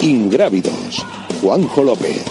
Ingrávidos, Juanjo López.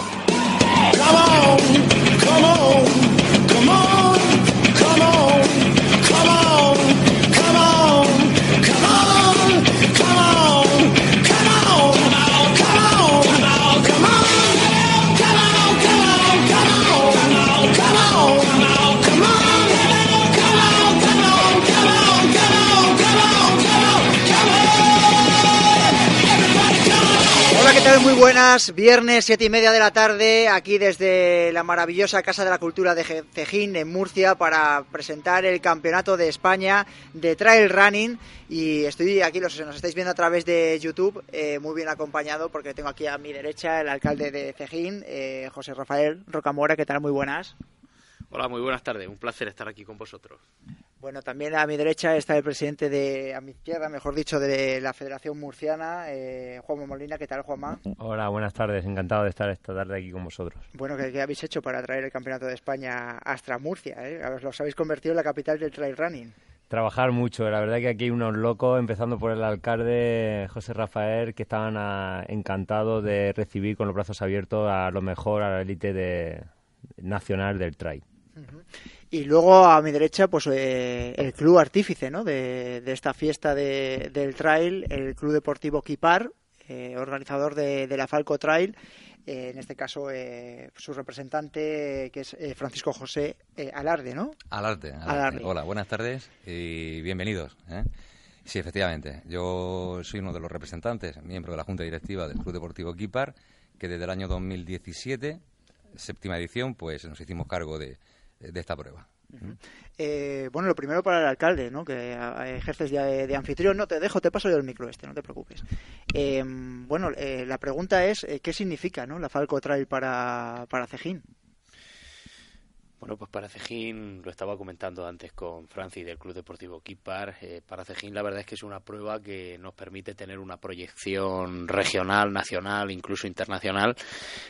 Muy buenas, viernes 7:30 de la tarde, aquí desde la maravillosa Casa de la Cultura de Cejín en Murcia para presentar el Campeonato de España de Trail Running, y estoy aquí, los nos estáis viendo a través de YouTube, muy bien acompañado porque tengo aquí a mi derecha el alcalde de Cejín, José Rafael Rocamora. ¿Qué tal? Muy buenas. Hola, muy buenas tardes, un placer estar aquí con vosotros. Bueno, también a mi derecha está el presidente a mi izquierda, mejor dicho, de la Federación Murciana, Juanma Molina. ¿Qué tal, Juanma? Hola, buenas tardes, encantado de estar esta tarde aquí con vosotros. Bueno, ¿qué habéis hecho para traer el Campeonato de España hasta Murcia? Los habéis convertido en la capital del trail running. Trabajar mucho, la verdad que aquí hay unos locos, empezando por el alcalde José Rafael, que estaban encantados de recibir con los brazos abiertos a lo mejor a la élite nacional del trail. Uh-huh. Y luego a mi derecha, pues el club artífice, ¿no?, de esta fiesta del trail, el Club Deportivo Kipar, organizador de la Falco Trail, en este caso su representante, que es Francisco José, Alarde, ¿no? Alarde. Hola, buenas tardes y bienvenidos, ¿eh? Sí, efectivamente, yo soy uno de los representantes, miembro de la Junta Directiva del Club Deportivo Kipar, que desde el año 2017, séptima edición, pues nos hicimos cargo de esta prueba. Uh-huh. Bueno, lo primero para el alcalde, ¿no?, que ejerces ya de anfitrión. No, te paso yo el micro no te preocupes. La pregunta es, ¿qué significa, ¿no?, la Falco Trail para Cejín? Bueno, pues para Cejín, lo estaba comentando antes con Francis del Club Deportivo Kipar, para Cejín la verdad es que es una prueba que nos permite tener una proyección regional, nacional, incluso internacional,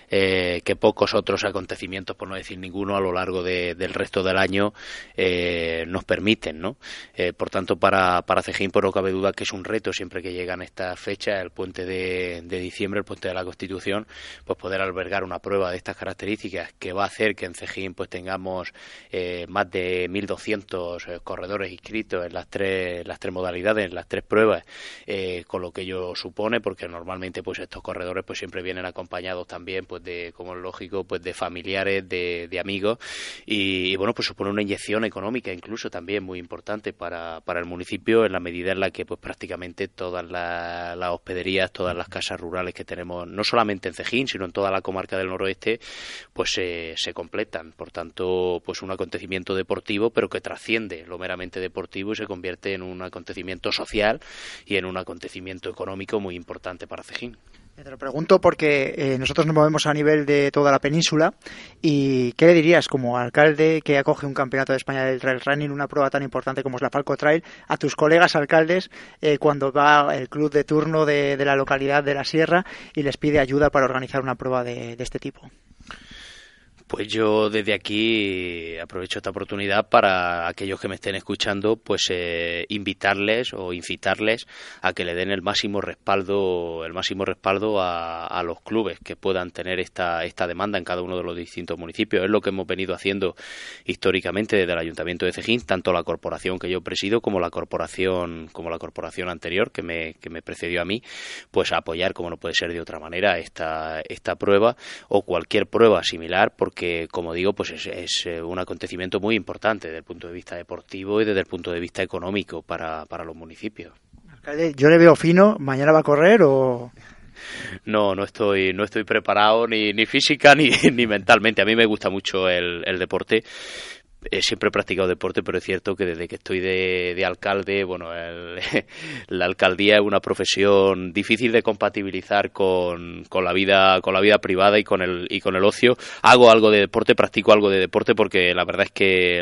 que pocos otros acontecimientos, por no decir ninguno, a lo largo del resto del año nos permiten, ¿no? Por tanto, para Cejín, por no cabe duda que es un reto siempre que llegan estas fechas, el puente de diciembre, el puente de la Constitución, pues poder albergar una prueba de estas características, que va a hacer que en Cejín pues tengamos más de 1.200 corredores inscritos en las tres modalidades, en las tres pruebas, con lo que ello supone, porque normalmente pues estos corredores pues siempre vienen acompañados también, pues de, como es lógico, pues de familiares, de amigos, y bueno, pues supone una inyección económica incluso también muy importante para el municipio, en la medida en la que pues prácticamente todas las hospederías, todas las casas rurales que tenemos, no solamente en Cejín, sino en toda la comarca del noroeste, pues se completan. Por tanto, pues un acontecimiento deportivo, pero que trasciende lo meramente deportivo y se convierte en un acontecimiento social y en un acontecimiento económico muy importante para Cejín. Te lo pregunto porque nosotros nos movemos a nivel de toda la península, y ¿qué le dirías como alcalde que acoge un Campeonato de España del Trail Running, una prueba tan importante como es la Falco Trail, a tus colegas alcaldes cuando va el club de turno de la localidad de la Sierra y les pide ayuda para organizar una prueba de este tipo? Pues yo desde aquí aprovecho esta oportunidad para aquellos que me estén escuchando, pues invitarles o incitarles a que le den el máximo respaldo a los clubes que puedan tener esta demanda en cada uno de los distintos municipios. Es lo que hemos venido haciendo históricamente desde el Ayuntamiento de Cejín, tanto la corporación que yo presido como la corporación anterior que me precedió a mí, pues a apoyar, como no puede ser de otra manera, esta prueba o cualquier prueba similar, porque, como digo, pues es un acontecimiento muy importante desde el punto de vista deportivo y desde el punto de vista económico para los municipios. Alcalde, yo le veo fino. ¿Mañana va a correr o...? No estoy preparado ni física ni mentalmente. A mí me gusta mucho el deporte, siempre he practicado deporte, pero es cierto que desde que estoy de alcalde, bueno, la alcaldía es una profesión difícil de compatibilizar con la vida privada y con el ocio. Hago algo de deporte, practico algo de deporte porque la verdad es que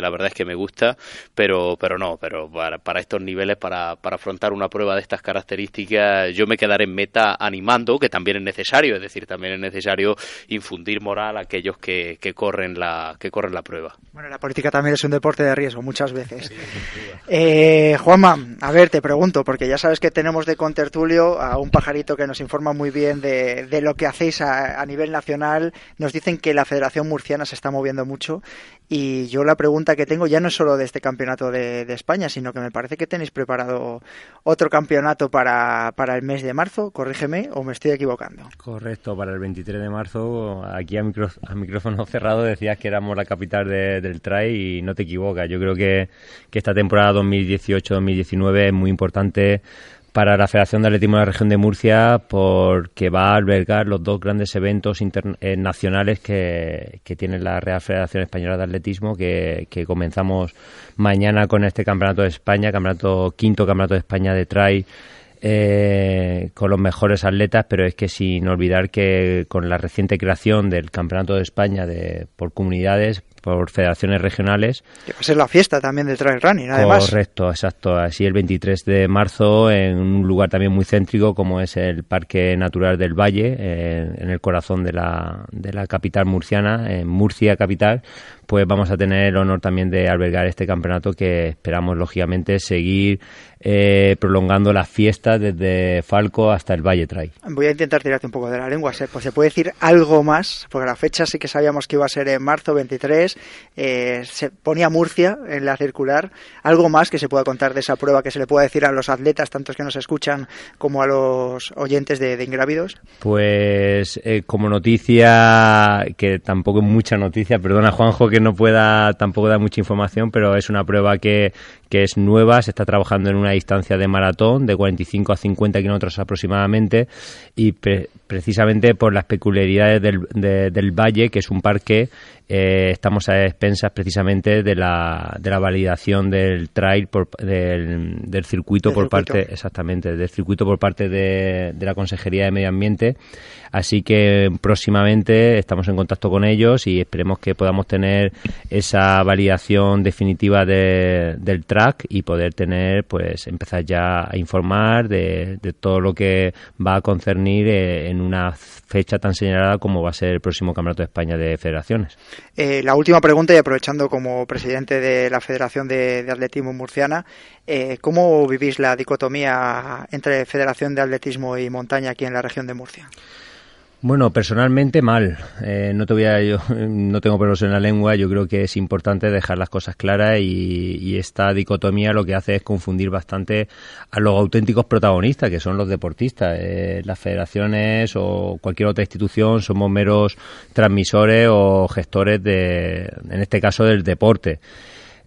me gusta, pero para estos niveles, para afrontar una prueba de estas características, yo me quedaré en meta animando, que también es necesario, es decir, también es necesario infundir moral a aquellos que corren la prueba. Bueno, la política también es un deporte de riesgo muchas veces. Sí, Juanma, a ver, te pregunto, porque ya sabes que tenemos de contertulio a un pajarito que nos informa muy bien de lo que hacéis a nivel nacional. Nos dicen que la Federación Murciana se está moviendo mucho, y yo la pregunta que tengo ya no es solo de este campeonato de España, sino que me parece que tenéis preparado otro campeonato para el mes de marzo. Corrígeme o me estoy equivocando. Correcto, para el 23 de marzo, aquí a micrófono cerrado decías que éramos la capital del trail, y no te equivocas. Yo creo que esta temporada 2018-2019 es muy importante para la Federación de Atletismo de la Región de Murcia, porque va a albergar los dos grandes eventos nacionales que tiene la Real Federación Española de Atletismo, que comenzamos mañana con este Campeonato de España, quinto Campeonato de España de Trail, con los mejores atletas, pero es que sin olvidar que con la reciente creación del Campeonato de España por comunidades, por federaciones regionales, que va a ser la fiesta también del trail running, además. Correcto, exacto. Así el 23 de marzo, en un lugar también muy céntrico como es el Parque Natural del Valle, en el corazón de la capital murciana, en Murcia capital, pues vamos a tener el honor también de albergar este campeonato, que esperamos lógicamente seguir prolongando las fiestas desde Falco hasta el Valle Trail. Voy a intentar tirarte un poco de la lengua, pues se puede decir algo más, porque la fecha sí que sabíamos que iba a ser en marzo 23. Se ponía Murcia en la circular. ¿Algo más que se pueda contar de esa prueba, que se le pueda decir a los atletas, tantos que nos escuchan como a los oyentes de Ingravidos? Pues como noticia, que tampoco es mucha noticia, perdona Juanjo que no pueda tampoco dar mucha información, pero es una prueba que es nueva. Se está trabajando en una distancia de maratón de 45 a 50 kilómetros aproximadamente, y precisamente por las peculiaridades del valle, que es un parque, estamos a expensas precisamente de la validación del trail del circuito por parte, exactamente, del circuito por parte de la Consejería de Medio Ambiente. Así que próximamente estamos en contacto con ellos y esperemos que podamos tener esa validación definitiva del track y poder tener, pues, empezar ya a informar de todo lo que va a concernir en una fecha tan señalada como va a ser el próximo Campeonato de España de Federaciones. La última pregunta, y aprovechando como presidente de la Federación de Atletismo Murciana, ¿cómo vivís la dicotomía entre Federación de Atletismo y Montaña aquí en la región de Murcia? Bueno, personalmente mal. No tengo pelos en la lengua. Yo creo que es importante dejar las cosas claras, y esta dicotomía lo que hace es confundir bastante a los auténticos protagonistas, que son los deportistas. Las federaciones o cualquier otra institución somos meros transmisores o gestores en este caso, del deporte.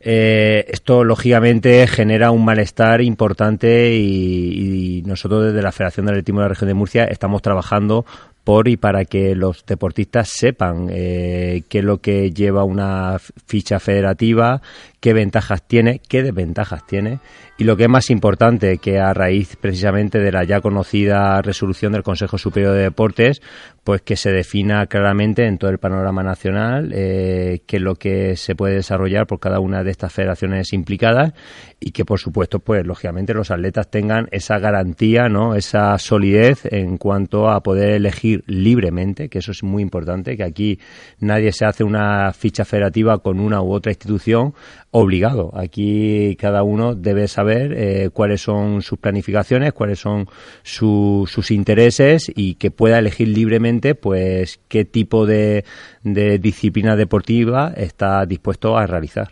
Esto lógicamente genera un malestar importante, y nosotros desde la Federación de Atletismo de la Región de Murcia estamos trabajando por y para que los deportistas sepan qué es lo que lleva una ficha federativa, qué ventajas tiene, qué desventajas tiene, y lo que es más importante, que a raíz precisamente de la ya conocida resolución del Consejo Superior de Deportes, pues que se defina claramente en todo el panorama nacional qué es lo que se puede desarrollar por cada una de estas federaciones implicadas, y que por supuesto, pues lógicamente los atletas tengan esa garantía, ¿no?, esa solidez en cuanto a poder elegir libremente, que eso es muy importante, que aquí nadie se hace una ficha federativa con una u otra institución obligado. Aquí cada uno debe saber cuáles son sus planificaciones, cuáles son sus intereses, y que pueda elegir libremente, pues, qué tipo de disciplina deportiva está dispuesto a realizar.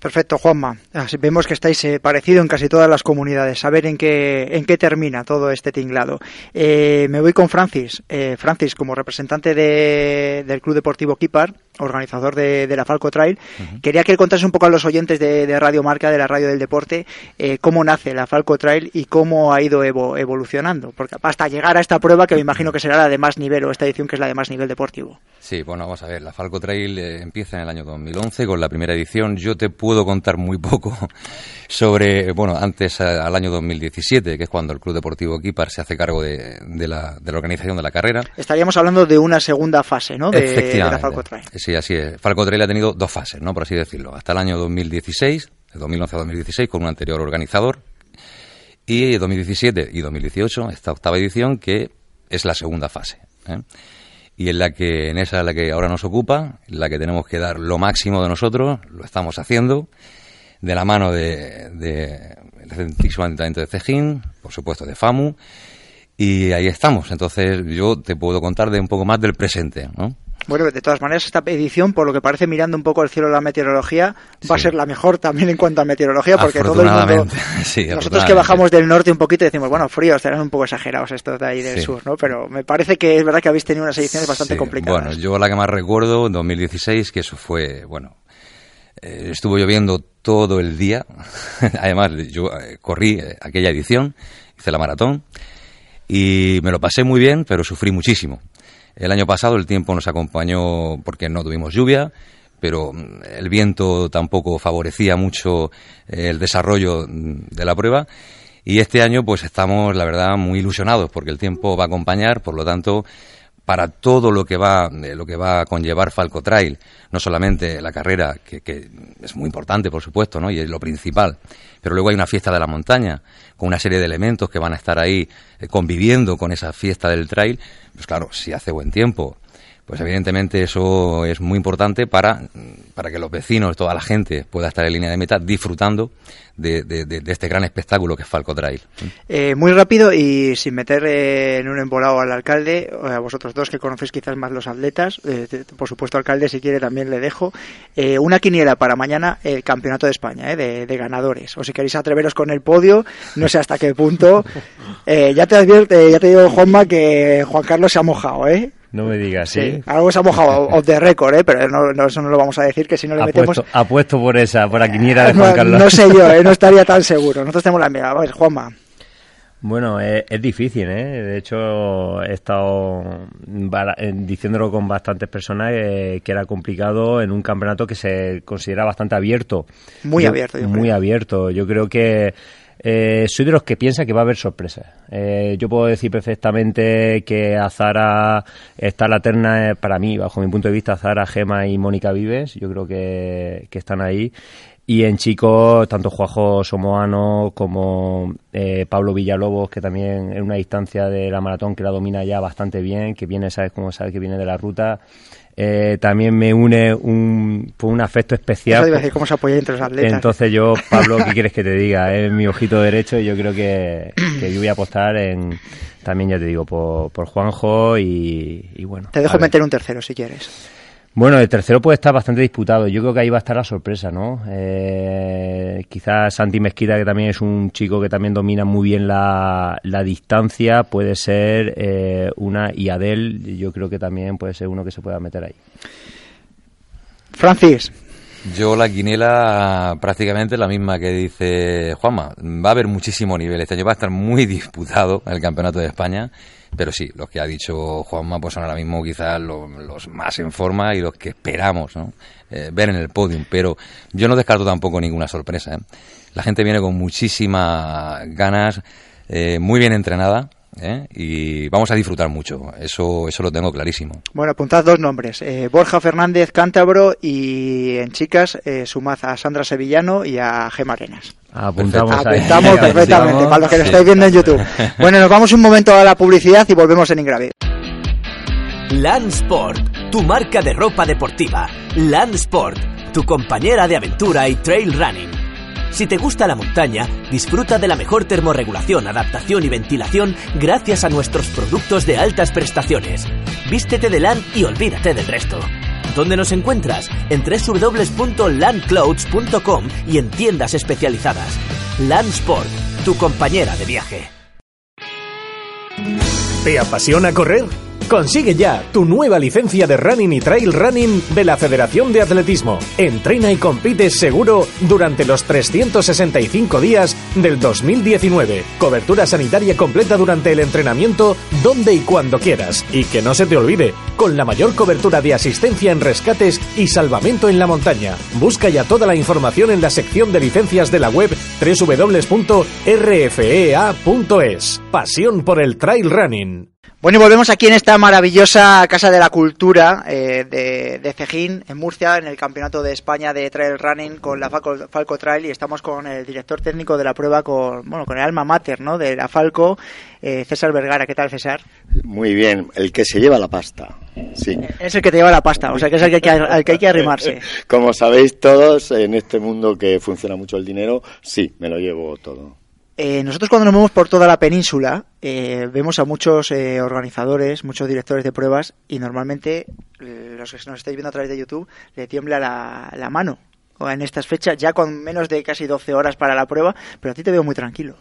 Perfecto, Juanma. Vemos que estáis parecido en casi todas las comunidades. A ver en qué termina todo este tinglado. Me voy con Francis. Francis, como representante del Club Deportivo Kipar, organizador de la Falco Trail, quería que contase un poco a los oyentes de Radio Marca, de la radio del deporte, cómo nace la Falco Trail y cómo ha ido evolucionando, porque hasta llegar a esta prueba, que me imagino que será la de más nivel, o esta edición que es la de más nivel deportivo. Sí, bueno, vamos a ver, la Falco Trail empieza en el año 2011 con la primera edición edición, yo te puedo contar muy poco sobre, bueno, antes al año 2017, que es cuando el Club Deportivo Kipar se hace cargo de la organización de la carrera. Estaríamos hablando de una segunda fase, ¿no? De la Falco Trail. Sí, así es. Falco Trail ha tenido dos fases, ¿no? Por así decirlo. Hasta el año 2016, de 2011 a 2016, con un anterior organizador, y 2017 y 2018, esta octava edición, que es la segunda fase, ¿eh? Y en la que, en esa, la que ahora nos ocupa, en la que tenemos que dar lo máximo de nosotros, lo estamos haciendo, de la mano del Centro Ayuntamiento de Cejín, por supuesto de FAMU, y ahí estamos. Entonces yo te puedo contar de un poco más del presente, ¿no? Bueno, de todas maneras, esta edición, por lo que parece, mirando un poco al cielo de la meteorología, va a ser la mejor también en cuanto a meteorología, porque todo el mundo, sí, nosotros que bajamos del norte un poquito decimos, bueno, fríos, estarán un poco exagerados estos de ahí del sur, ¿no? Pero me parece que es verdad que habéis tenido unas ediciones bastante complicadas. Bueno, yo la que más recuerdo, en 2016, que eso fue, bueno, estuvo lloviendo todo el día. Además, yo corrí aquella edición, hice la maratón, y me lo pasé muy bien, pero sufrí muchísimo. El año pasado el tiempo nos acompañó porque no tuvimos lluvia, pero el viento tampoco favorecía mucho el desarrollo de la prueba. Y este año pues estamos, la verdad, muy ilusionados porque el tiempo va a acompañar, por lo tanto, para todo lo que va a conllevar Falco Trail, no solamente la carrera, que es muy importante, por supuesto, ¿no? Y es lo principal, pero luego hay una fiesta de la montaña con una serie de elementos que van a estar ahí conviviendo con esa fiesta del trail. Pues claro, si hace buen tiempo, pues evidentemente eso es muy importante para que los vecinos, toda la gente pueda estar en línea de meta disfrutando de este gran espectáculo que es Falco Trail. Muy rápido y sin meter en un embolado al alcalde, a vosotros dos que conocéis quizás más los atletas, por supuesto alcalde si quiere también le dejo, una quiniela para mañana el Campeonato de España de ganadores, o si queréis atreveros con el podio, no sé hasta qué punto, ya te digo Juanma que Juan Carlos se ha mojado, ¿eh? No me digas, sí. Algo se ha mojado off the record, pero no, eso no lo vamos a decir, que si no le metemos... Apuesto por la quiniela de Juan Carlos. No sé yo, no estaría tan seguro. Nosotros tenemos la mía. A ver, Juanma. Bueno, es difícil, ¿eh? De hecho, he estado diciéndolo con bastantes personas que era complicado en un campeonato que se considera bastante abierto. Muy abierto. Yo creo que... soy de los que piensa que va a haber sorpresas. Yo puedo decir perfectamente que Azara está la terna, para mí, bajo mi punto de vista, Azara, Gema y Mónica Vives, yo creo que están ahí. Y en chicos, tanto Juanjo Somoano como Pablo Villalobos, que también en una distancia de la maratón que la domina ya bastante bien, que viene, sabes cómo sabes, que viene de la ruta. También me une un afecto especial. Decir, ¿cómo se apoya entre los atletas? Entonces yo, Pablo, ¿qué quieres que te diga? Es mi ojito derecho y yo creo que yo voy a apostar en... También ya te digo, por Juanjo y bueno. Te dejo meter un tercero si quieres. Bueno, el tercero puede estar bastante disputado. Yo creo que ahí va a estar la sorpresa, ¿no? Quizás Santi Mezquita, que también es un chico que también domina muy bien la distancia, puede ser una... Y Adel, yo creo que también puede ser uno que se pueda meter ahí. Francis. Yo la quiniela prácticamente la misma que dice Juanma. Va a haber muchísimo nivel este año. Va a estar muy disputado el Campeonato de España. Pero sí, los que ha dicho Juanma pues son ahora mismo quizás los más en forma y los que esperamos, ¿no? Ver en el podium. Pero yo no descarto tampoco ninguna sorpresa, ¿eh? La gente viene con muchísimas ganas, muy bien entrenada, ¿eh? Y vamos a disfrutar mucho, eso lo tengo clarísimo. Bueno, apuntad dos nombres, Borja Fernández Cántabro y en chicas sumad a Sandra Sevillano y a Gema Arenas. Apuntamos perfectamente, para los que lo estáis viendo en YouTube. Bueno, nos vamos un momento a la publicidad y volvemos en Ingravidos. Land Sport, tu marca de ropa deportiva. Land Sport, tu compañera de aventura y trail running. Si te gusta la montaña, disfruta de la mejor termorregulación, adaptación y ventilación gracias a nuestros productos de altas prestaciones. Vístete de Land y olvídate del resto. ¿Dónde nos encuentras? En www.landclothes.com y en tiendas especializadas. Land Sport, tu compañera de viaje. ¿Te apasiona correr? Consigue ya tu nueva licencia de running y trail running de la Federación de Atletismo. Entrena y compite seguro durante los 365 días del 2019. Cobertura sanitaria completa durante el entrenamiento, donde y cuando quieras. Y que no se te olvide, con la mayor cobertura de asistencia en rescates y salvamento en la montaña. Busca ya toda la información en la sección de licencias de la web www.rfea.es. Pasión por el trail running. Bueno, y volvemos aquí en esta maravillosa Casa de la Cultura de Cejín, en Murcia, en el Campeonato de España de Trail Running con la Falco Trail, y estamos con el director técnico de la prueba, con el alma mater, ¿no?, de la Falco, César Vergara. ¿Qué tal, César? Muy bien, el que se lleva la pasta. Sí. Es el que te lleva la pasta, o sea que es al que hay que arrimarse. Como sabéis todos, en este mundo que funciona mucho el dinero, sí, me lo llevo todo. Nosotros cuando nos vemos por toda la península vemos a muchos organizadores, muchos directores de pruebas, y normalmente los que nos estáis viendo a través de YouTube le tiembla la mano en estas fechas, ya con menos de casi 12 horas para la prueba, pero a ti te veo muy tranquilo.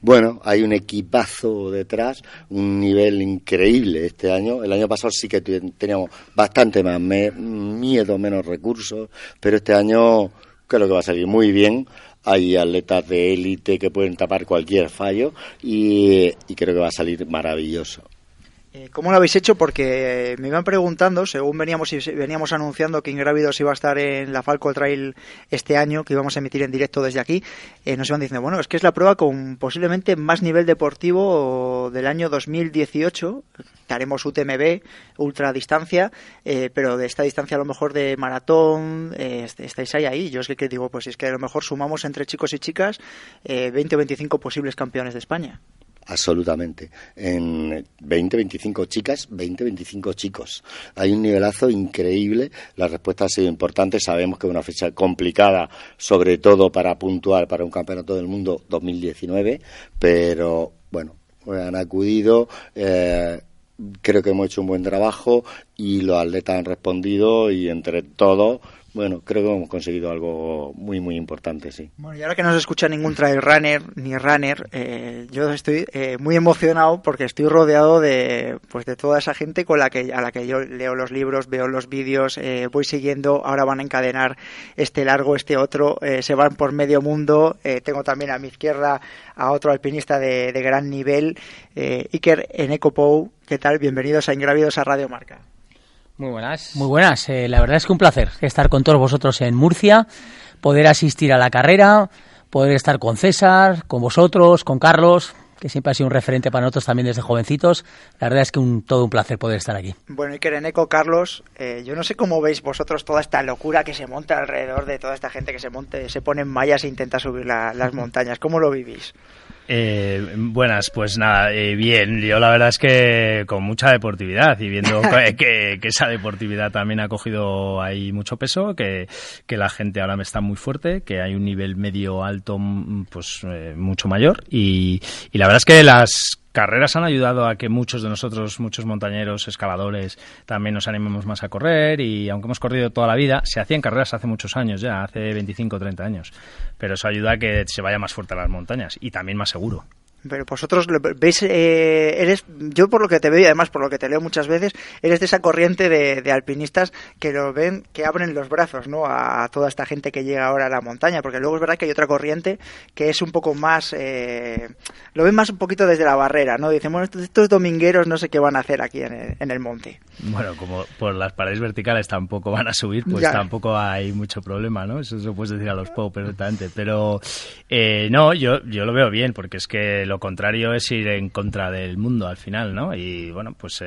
Bueno, hay un equipazo detrás, un nivel increíble este año. El año pasado sí que teníamos bastante más miedo, menos recursos, pero este año creo que va a salir muy bien. Hay atletas de élite que pueden tapar cualquier fallo y creo que va a salir maravilloso. ¿Cómo lo habéis hecho? Porque me iban preguntando, según veníamos anunciando que Ingravidos iba a estar en la Falco Trail este año, que íbamos a emitir en directo desde aquí, nos iban diciendo, bueno, es que es la prueba con posiblemente más nivel deportivo del año 2018, haremos UTMB, ultradistancia, pero de esta distancia a lo mejor de maratón, estáis ahí. Yo es que digo, pues es que a lo mejor sumamos entre chicos y chicas 20 o 25 posibles campeones de España. Absolutamente. En 20-25 chicas, 20-25 chicos. Hay un nivelazo increíble. La respuesta ha sido importante. Sabemos que es una fecha complicada, sobre todo para puntuar para un campeonato del mundo 2019, pero bueno, han acudido. Creo que hemos hecho un buen trabajo y los atletas han respondido, y entre todos, bueno, creo que hemos conseguido algo muy, muy importante, sí. Bueno, y ahora que no se escucha ningún trail runner ni runner, yo estoy muy emocionado porque estoy rodeado de toda esa gente a la que yo leo los libros, veo los vídeos, voy siguiendo. Ahora van a encadenar este largo, este otro, se van por medio mundo. Tengo también a mi izquierda a otro alpinista de gran nivel, Iker, Eneko Pou. ¿Qué tal? Bienvenidos a Ingravidos a Radio Marca. Muy buenas. Muy buenas. La verdad es que un placer estar con todos vosotros en Murcia, poder asistir a la carrera, poder estar con César, con vosotros, con Carlos, que siempre ha sido un referente para nosotros también desde jovencitos. La verdad es que todo un placer poder estar aquí. Bueno, Iker, Eneko, Carlos, yo no sé cómo veis vosotros toda esta locura que se monta alrededor de toda esta gente que se pone en mallas e intenta subir las montañas. ¿Cómo lo vivís? Buenas, pues nada, bien. Yo la verdad es que con mucha deportividad y viendo que esa deportividad también ha cogido ahí mucho peso, que la gente ahora está muy fuerte, que hay un nivel medio alto pues mucho mayor, y la verdad es que las carreras han ayudado a que muchos de nosotros, muchos montañeros, escaladores, también nos animemos más a correr, y aunque hemos corrido toda la vida, se hacían carreras hace muchos años ya, hace 25 o 30 años, pero eso ayuda a que se vaya más fuerte a las montañas y también más seguro. Pero vosotros veis, yo por lo que te veo y además por lo que te leo muchas veces, eres de esa corriente de alpinistas que lo ven, que abren los brazos, ¿no?, a toda esta gente que llega ahora a la montaña, porque luego es verdad que hay otra corriente que es un poco más, lo ven más un poquito desde la barrera, ¿no? Dicen, bueno, estos domingueros no sé qué van a hacer aquí en el monte. Bueno, como por las paredes verticales tampoco van a subir, pues ya. Tampoco hay mucho problema, ¿no? Eso lo puedes decir a los POU perfectamente, pero no, yo lo veo bien, porque es que lo contrario es ir en contra del mundo al final, ¿no? Y bueno, pues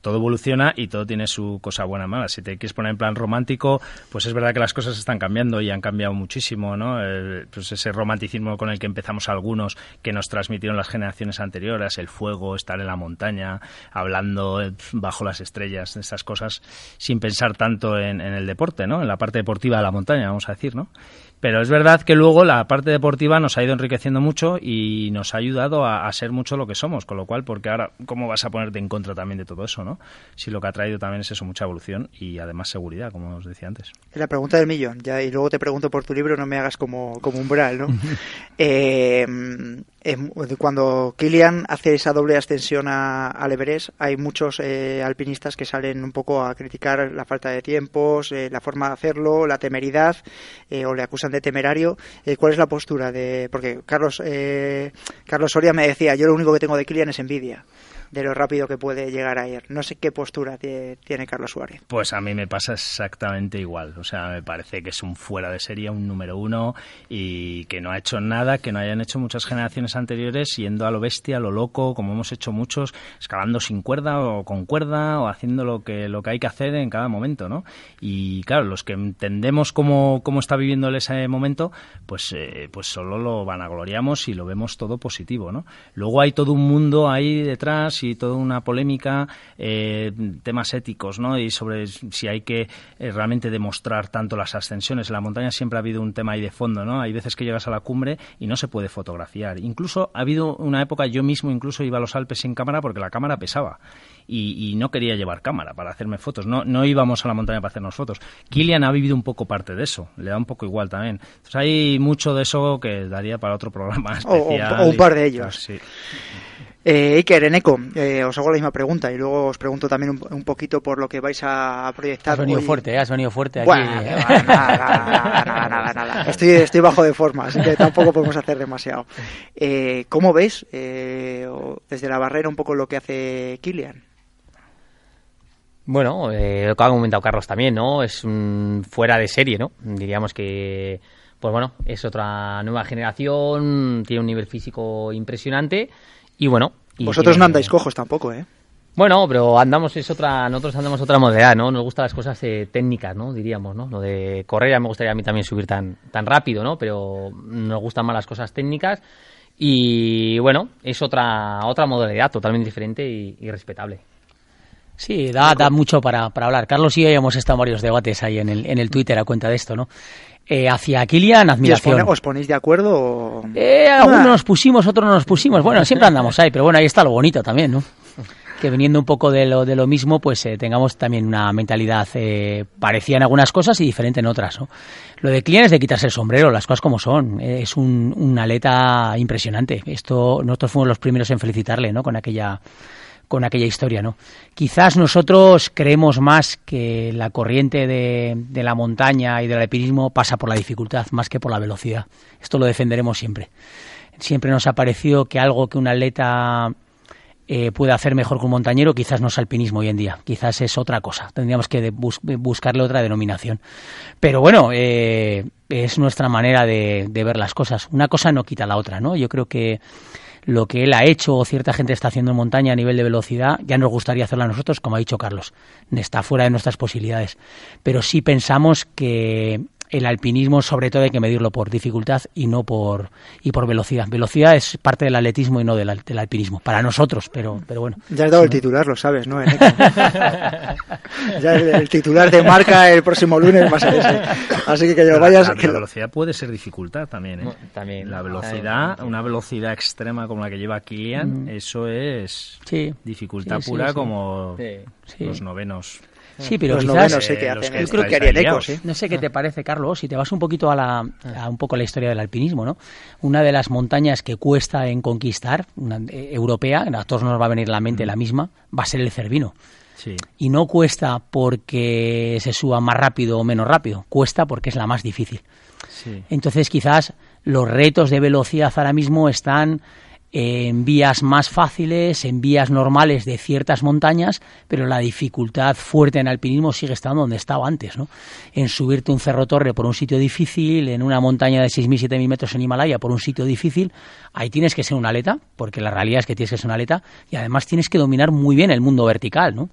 todo evoluciona y todo tiene su cosa buena o mala. Si te quieres poner en plan romántico, pues es verdad que las cosas están cambiando y han cambiado muchísimo, ¿no? Pues ese romanticismo con el que empezamos algunos, que nos transmitieron las generaciones anteriores, el fuego, estar en la montaña, hablando bajo las estrellas, estas cosas, sin pensar tanto en el deporte, ¿no? En la parte deportiva de la montaña, vamos a decir, ¿no? Pero es verdad que luego la parte deportiva nos ha ido enriqueciendo mucho y nos ha ayudado a ser mucho lo que somos, con lo cual, porque ahora, ¿cómo vas a ponerte en contra también de todo eso, no? Si lo que ha traído también es eso, mucha evolución y además seguridad, como os decía antes. La pregunta del millón, ya, y luego te pregunto por tu libro, no me hagas como umbral, ¿no? Cuando Kilian hace esa doble ascensión al Everest, hay muchos alpinistas que salen un poco a criticar la falta de tiempos, la forma de hacerlo, la temeridad, o le acusan de temerario. ¿Cuál es la postura de...? Porque Carlos Soria me decía, yo lo único que tengo de Kilian es envidia de lo rápido que puede llegar a ir. No sé qué postura tiene Carlos Suárez. Pues a mí me pasa exactamente igual. O sea, me parece que es un fuera de serie, un número uno, y que no ha hecho nada, que no hayan hecho muchas generaciones anteriores, yendo a lo bestia, a lo loco, como hemos hecho muchos, escalando sin cuerda o con cuerda, o haciendo lo que hay que hacer en cada momento, ¿no? Y claro, los que entendemos cómo está viviendo él ese momento, pues solo lo vanagloriamos y lo vemos todo positivo, ¿no? Luego hay todo un mundo ahí detrás y toda una polémica, temas éticos, ¿no? Y sobre si hay que realmente demostrar tanto las ascensiones. En la montaña siempre ha habido un tema ahí de fondo, ¿no? Hay veces que llegas a la cumbre y no se puede fotografiar. Incluso ha habido una época, yo mismo incluso iba a los Alpes sin cámara porque la cámara pesaba. Y no quería llevar cámara para hacerme fotos. No íbamos a la montaña para hacernos fotos. Kilian ha vivido un poco parte de eso. Le da un poco igual también. Entonces hay mucho de eso que daría para otro programa especial. O un par de ellos. Sí. Iker, Eneko, os hago la misma pregunta y luego os pregunto también un poquito por lo que vais a proyectar. Has venido fuerte aquí. Bueno, nada. Estoy bajo de forma, así que tampoco podemos hacer demasiado. ¿Cómo ves desde la barrera un poco lo que hace Kilian? Bueno, lo que ha comentado Carlos también, ¿no? Es un fuera de serie, ¿no? Diríamos que, pues bueno, es otra nueva generación, tiene un nivel físico impresionante. Y bueno, vosotros no andáis cojos tampoco, ¿eh? Bueno, pero nosotros andamos otra modalidad, ¿no? Nos gustan las cosas técnicas, ¿no? Diríamos, ¿no? Lo de correr ya me gustaría a mí también subir tan rápido, ¿no? Pero nos gustan más las cosas técnicas y bueno, es otra modalidad totalmente diferente y respetable. Sí, da mucho para hablar. Carlos y yo hemos estado en varios debates ahí en el Twitter a cuenta de esto, ¿no? Hacia Kilian, admiración. ¿Os ponéis de acuerdo? O... Algunos nos pusimos, otros no nos pusimos. Bueno, siempre andamos ahí, pero bueno, ahí está lo bonito también, ¿no? Que viniendo un poco de lo mismo, pues tengamos también una mentalidad parecida en algunas cosas y diferente en otras, ¿no? Lo de Kilian es de quitarse el sombrero, las cosas como son. Es un atleta impresionante. Nosotros fuimos los primeros en felicitarle, ¿no? Con aquella historia, ¿no? Quizás nosotros creemos más que la corriente de la montaña y del alpinismo pasa por la dificultad más que por la velocidad. Esto lo defenderemos siempre. Siempre nos ha parecido que algo que un atleta puede hacer mejor que un montañero quizás no es alpinismo hoy en día. Quizás es otra cosa. Tendríamos que buscarle otra denominación. Pero bueno, es nuestra manera de ver las cosas. Una cosa no quita la otra, ¿no? Yo creo que lo que él ha hecho o cierta gente está haciendo en montaña a nivel de velocidad, ya nos gustaría hacerlo a nosotros, como ha dicho Carlos. Está fuera de nuestras posibilidades. Pero sí pensamos que el alpinismo, sobre todo, hay que medirlo por dificultad y no por velocidad. Velocidad es parte del atletismo y no del alpinismo, para nosotros, pero bueno. Ya has dado el titular, lo sabes, ¿no? Ya el titular de marca el próximo lunes va a ser ese. Así que lo vayas... La velocidad puede ser dificultad también, ¿eh? No, también. La velocidad, una velocidad extrema como la que lleva Kilian, eso es dificultad pura como los novenos. Sí, pero quizás yo creo que haría Enecos, ¿eh? No sé qué te parece, Carlos, si te vas un poquito a la historia del alpinismo, ¿no? Una de las montañas que cuesta en conquistar, una europea, a todos nos va a venir a la mente la misma, va a ser el Cervino. Sí. Y no cuesta porque se suba más rápido o menos rápido, cuesta porque es la más difícil. Sí. Entonces, quizás los retos de velocidad ahora mismo están en vías más fáciles, en vías normales de ciertas montañas, pero la dificultad fuerte en alpinismo sigue estando donde estaba antes, ¿no? En subirte un Cerro Torre por un sitio difícil, en una montaña de 6.000, 7.000 metros en Himalaya por un sitio difícil, ahí tienes que ser un atleta, porque la realidad es que tienes que ser un atleta y además tienes que dominar muy bien el mundo vertical, ¿no?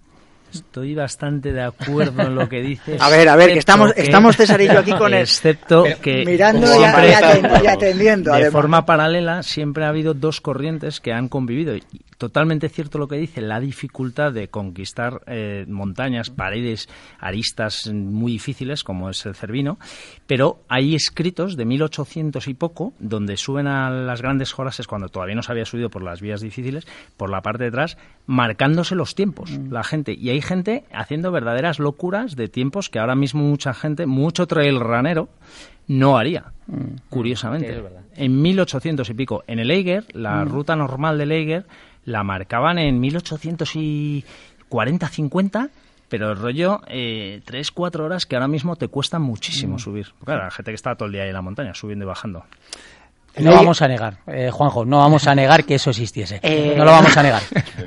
Estoy bastante de acuerdo en lo que dices. A ver, que estamos César y yo aquí con él. Excepto que mirando y atendiendo. De forma paralela siempre ha habido dos corrientes que han convivido. Totalmente cierto lo que dice, la dificultad de conquistar montañas, paredes, aristas muy difíciles, como es el Cervino, pero hay escritos de 1800 y poco, donde suben a las grandes jorasas, cuando todavía no se había subido por las vías difíciles, por la parte de atrás, marcándose los tiempos, la gente. Y hay gente haciendo verdaderas locuras de tiempos que ahora mismo mucha gente, mucho trail ranero, no haría, curiosamente. Sí, es verdad. en 1800 y pico. En el Eiger, la ruta normal del Eiger, la marcaban en 1840-50, pero rollo 3-4 horas que ahora mismo te cuesta muchísimo subir. Porque, claro, la gente que está todo el día ahí en la montaña, subiendo y bajando. No vamos a negar, Juanjo, no vamos a negar que eso existiese. No lo vamos a negar.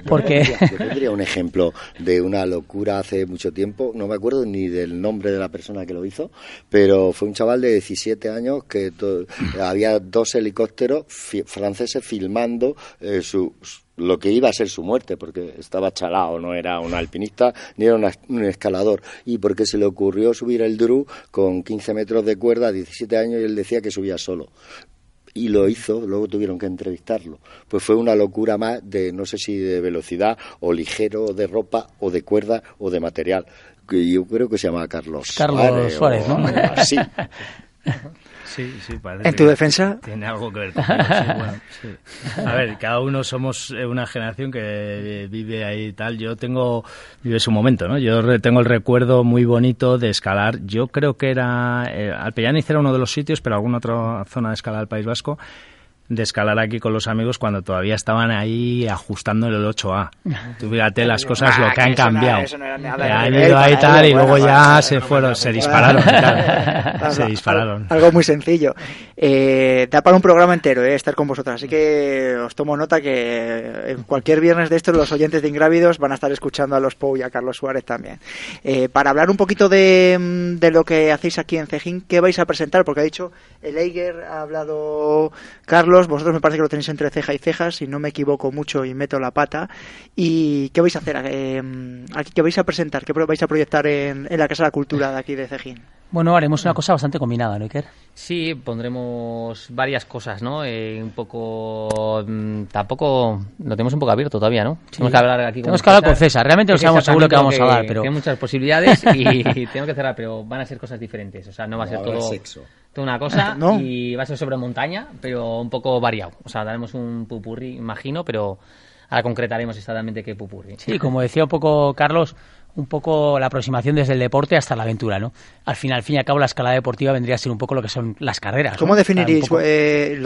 Porque... Yo tendría un ejemplo de una locura hace mucho tiempo, no me acuerdo ni del nombre de la persona que lo hizo, pero fue un chaval de 17 años que había dos helicópteros franceses filmando lo que iba a ser su muerte, porque estaba chalao, no era un alpinista ni era un escalador, y porque se le ocurrió subir el Dru con 15 metros de cuerda a 17 años y él decía que subía solo. Y lo hizo, luego tuvieron que entrevistarlo. Pues fue una locura más de, no sé si de velocidad, o ligero, o de ropa, o de cuerda, o de material. Que yo creo que se llama Carlos Suárez, ¿no? Sí. Sí, parece. ¿En tu defensa? Tiene algo que ver conmigo, sí, bueno, sí. A ver, cada uno somos una generación que vive ahí y tal. Yo vive su momento, ¿no? Yo tengo el recuerdo muy bonito de escalar. Yo creo que era... Alpellaniz era uno de los sitios, pero alguna otra zona de escala del País Vasco, de escalar aquí con los amigos cuando todavía estaban ahí ajustando el 8A. Tú fíjate las cosas lo que han cambiado. Han ido ahí tal y luego ya se fueron, se dispararon. Se dispararon. Algo muy sencillo. Da para un programa entero estar con vosotras. Así que os tomo nota que cualquier viernes de estos los oyentes de Ingrávidos van a estar escuchando a los Pou y a Carlos Suárez también. Para hablar un poquito de lo que hacéis aquí en Cejín, ¿qué vais a presentar? Porque ha dicho el Eiger, ha hablado Carlos, vosotros me parece que lo tenéis entre ceja y cejas, si no me equivoco mucho y meto la pata. ¿Y qué vais a hacer? ¿Qué vais a presentar? ¿Qué vais a proyectar en la Casa de la Cultura de aquí de Cejín? Bueno, haremos una cosa bastante combinada, ¿no, Iker? Sí, pondremos varias cosas, ¿no? Un poco... Tampoco... Lo tenemos un poco abierto todavía, ¿no? Sí. Tenemos que hablar aquí con César. Tenemos que hablar con César. Realmente no sabemos seguro que vamos a dar, pero... Hay muchas posibilidades y tengo que cerrar, pero van a ser cosas diferentes. O sea, no va a ser todo... Sexo. Una cosa, ¿no? Y va a ser sobre montaña, pero un poco variado. O sea, daremos un pupurri, imagino, pero ahora concretaremos exactamente qué pupurri. Sí, como decía un poco Carlos, un poco la aproximación desde el deporte hasta la aventura, ¿no? Al fin y al cabo, la escalada deportiva vendría a ser un poco lo que son las carreras. ¿Cómo definiréis lo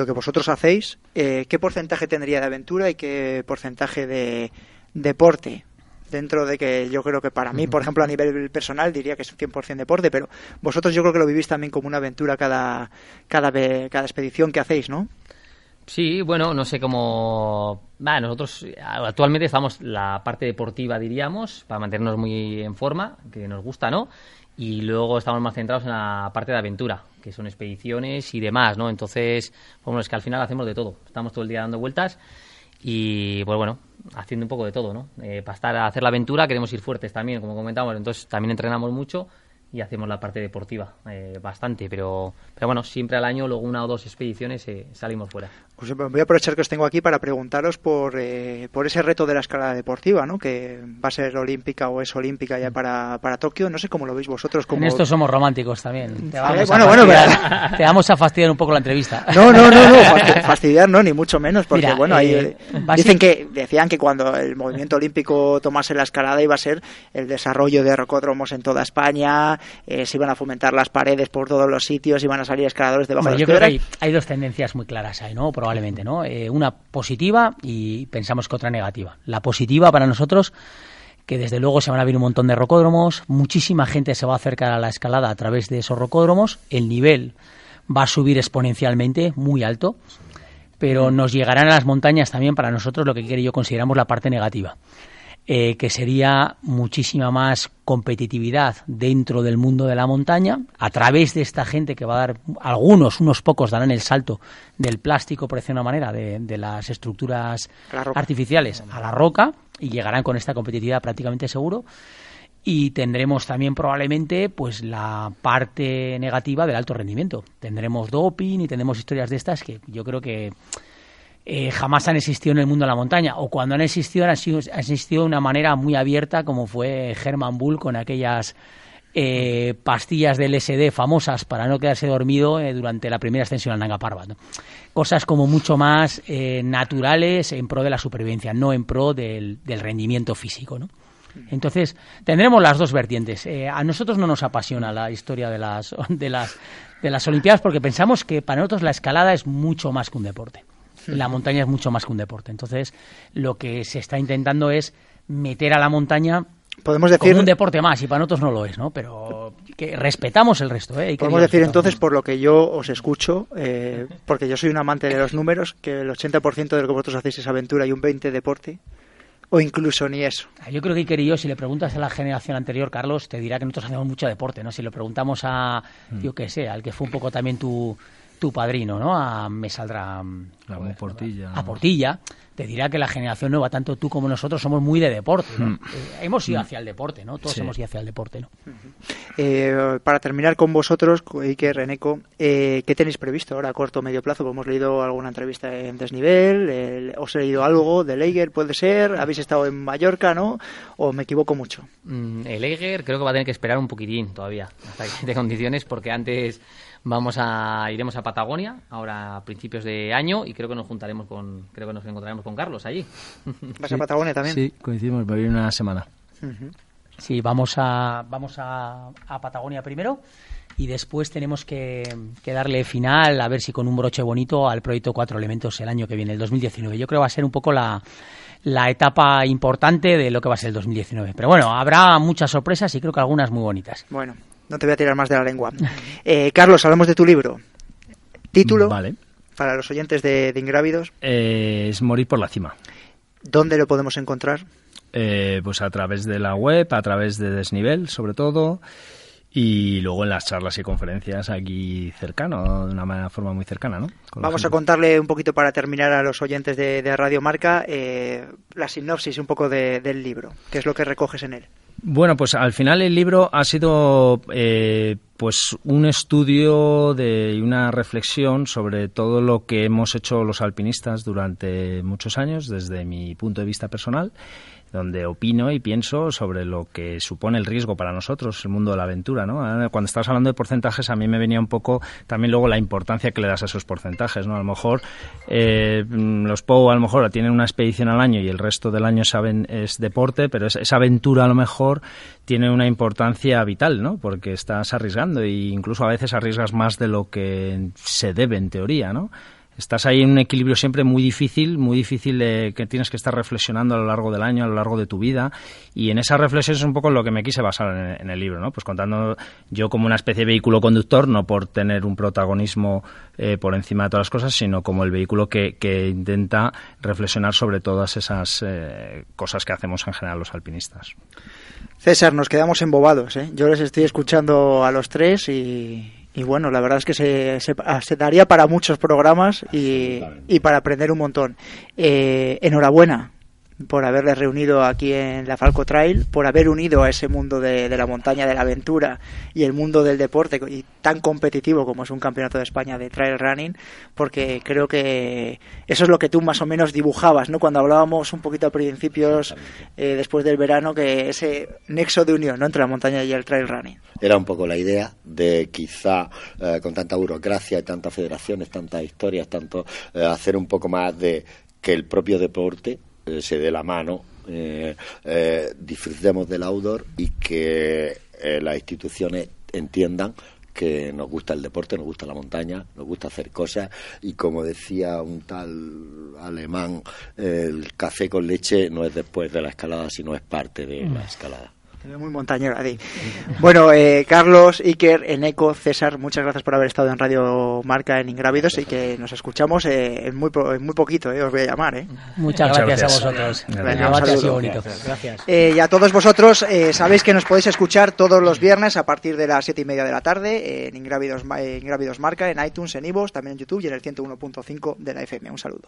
que vosotros hacéis? ¿Qué porcentaje tendría de aventura y qué porcentaje de deporte? Dentro de que yo creo que para mí, por ejemplo, a nivel personal diría que es un 100% deporte, pero vosotros yo creo que lo vivís también como una aventura cada expedición que hacéis, ¿no? Sí, bueno, no sé cómo... nosotros actualmente estamos la parte deportiva, diríamos, para mantenernos muy en forma, que nos gusta, ¿no? Y luego estamos más centrados en la parte de aventura, que son expediciones y demás, ¿no? Entonces, bueno, es que al final hacemos de todo. Estamos todo el día dando vueltas y, pues bueno... haciendo un poco de todo, ¿no? Para hacer la aventura queremos ir fuertes también, como comentábamos, entonces también entrenamos mucho y hacemos la parte deportiva bastante, pero bueno, siempre al año, luego una o dos expediciones salimos fuera. Pues voy a aprovechar que os tengo aquí para preguntaros por ese reto de la escalada deportiva, ¿no? Que va a ser olímpica o es olímpica ya para Tokio, no sé cómo lo veis vosotros. En esto somos románticos también. Te vamos a fastidiar un poco la entrevista. No, fastidiar no, ni mucho menos, porque mira, bueno, decían que cuando el movimiento olímpico tomase la escalada iba a ser el desarrollo de rocódromos en toda España. Se iban a fomentar las paredes por todos los sitios, iban a salir escaladores debajo de las piedras. Yo creo que hay dos tendencias muy claras ahí, ¿no? Probablemente, ¿no? Una positiva y pensamos que otra negativa. La positiva para nosotros, que desde luego se van a abrir un montón de rocódromos, muchísima gente se va a acercar a la escalada a través de esos rocódromos, el nivel va a subir exponencialmente, muy alto, pero nos llegarán a las montañas también para nosotros lo que Iker y yo consideramos la parte negativa. Que sería muchísima más competitividad dentro del mundo de la montaña, a través de esta gente que va a dar, unos pocos darán el salto del plástico, por decir una manera, de las estructuras artificiales a la roca, y llegarán con esta competitividad prácticamente seguro, y tendremos también probablemente pues la parte negativa del alto rendimiento. Tendremos doping y tendremos historias de estas que yo creo que... jamás han existido en el mundo de la montaña, o cuando han existido han existido de una manera muy abierta, como fue Hermann Bull con aquellas pastillas de LSD famosas para no quedarse dormido durante la primera ascensión al Nanga Parbat, ¿no? Cosas como mucho más naturales en pro de la supervivencia, no en pro del rendimiento físico, ¿no? Entonces, tendremos las dos vertientes. A nosotros no nos apasiona la historia de las Olimpiadas porque pensamos que para nosotros la escalada es mucho más que un deporte. Sí. La montaña es mucho más que un deporte. Entonces, lo que se está intentando es meter a la montaña... Podemos decir, como un deporte más, y para nosotros no lo es, ¿no? Pero que respetamos el resto, ¿eh? Podemos decir entonces, por lo que yo os escucho, porque yo soy un amante de los números, que el 80% de lo que vosotros hacéis es aventura y un 20% deporte, o incluso ni eso. Yo creo que Iker y yo, si le preguntas a la generación anterior, Carlos, te dirá que nosotros hacemos mucho deporte, ¿no? Si le preguntamos a, yo qué sé, al que fue un poco también tu padrino, ¿no? Portilla. A Portilla. Te dirá que la generación nueva, tanto tú como nosotros, somos muy de deporte, ¿no? Hemos ido hacia el deporte, ¿no? Todos hemos ido hacia el deporte, ¿no? Para terminar con vosotros, Iker, Eneko, ¿qué tenéis previsto ahora a corto o medio plazo? Pues hemos leído alguna entrevista en Desnivel, os he leído algo del Eiger, puede ser, habéis estado en Mallorca, ¿no? ¿O me equivoco mucho? El Eiger creo que va a tener que esperar un poquitín todavía, hasta que de condiciones, porque antes... Iremos a Patagonia ahora a principios de año y creo que nos encontraremos con Carlos allí. ¿Vas a Patagonia también? Sí, coincidimos, voy a ir una semana. Sí, vamos a Patagonia primero y después tenemos que darle final, a ver si con un broche bonito, al proyecto Cuatro Elementos el año que viene, el 2019. Yo creo que va a ser un poco la etapa importante de lo que va a ser el 2019. Pero bueno, habrá muchas sorpresas y creo que algunas muy bonitas. Bueno. No te voy a tirar más de la lengua. Carlos, hablamos de tu libro. Título, vale, para los oyentes de Ingravidos. Es Morir por la cima. ¿Dónde lo podemos encontrar? Pues a través de la web, a través de Desnivel, sobre todo, y luego en las charlas y conferencias aquí cercano, de una forma muy cercana, ¿no? Vamos a contarle un poquito para terminar a los oyentes de Radio Marca la sinopsis un poco del libro. ¿Qué es lo que recoges en él? Bueno, pues al final el libro ha sido pues un estudio y una reflexión sobre todo lo que hemos hecho los alpinistas durante muchos años, desde mi punto de vista personal, donde opino y pienso sobre lo que supone el riesgo para nosotros, el mundo de la aventura, ¿no? Cuando estabas hablando de porcentajes, a mí me venía un poco también luego la importancia que le das a esos porcentajes, ¿no? A lo mejor los Pou tienen una expedición al año y el resto del año es deporte, pero esa aventura a lo mejor tiene una importancia vital, ¿no? Porque estás arriesgando e incluso a veces arriesgas más de lo que se debe en teoría, ¿no? Estás ahí en un equilibrio siempre muy difícil que tienes que estar reflexionando a lo largo del año, a lo largo de tu vida, y en esa reflexión es un poco lo que me quise basar en el libro, ¿no? Pues contando yo como una especie de vehículo conductor, no por tener un protagonismo por encima de todas las cosas, sino como el vehículo que intenta reflexionar sobre todas esas cosas que hacemos en general los alpinistas. César, nos quedamos embobados, ¿eh? Yo les estoy escuchando a los tres y bueno, la verdad es que se daría para muchos programas y para aprender un montón. Enhorabuena por haberles reunido aquí en la Falco Trail, por haber unido a ese mundo de la montaña, de la aventura y el mundo del deporte, y tan competitivo como es un campeonato de España de trail running, porque creo que eso es lo que tú más o menos dibujabas, ¿no? Cuando hablábamos un poquito a principios, después del verano, que ese nexo de unión, ¿no?, entre la montaña y el trail running. Era un poco la idea de quizá con tanta burocracia y tantas federaciones, tantas historias, tanto hacer un poco más de que el propio deporte se dé la mano, disfrutemos del outdoor y que las instituciones entiendan que nos gusta el deporte, nos gusta la montaña, nos gusta hacer cosas, y como decía un tal alemán, el café con leche no es después de la escalada, sino es parte de la escalada. Muy montañero, Adi. Bueno, Carlos, Iker, Eneko, César, muchas gracias por haber estado en Radio Marca, en Ingrávidos, y que nos escuchamos en muy poquito, os voy a llamar. Muchas gracias a vosotros. Gracias. Y a todos vosotros, sabéis que nos podéis escuchar todos los viernes a partir de las 7:30 de la tarde en Ingrávidos Marca, en iTunes, en iVoox, también en YouTube y en el 101.5 de la FM. Un saludo.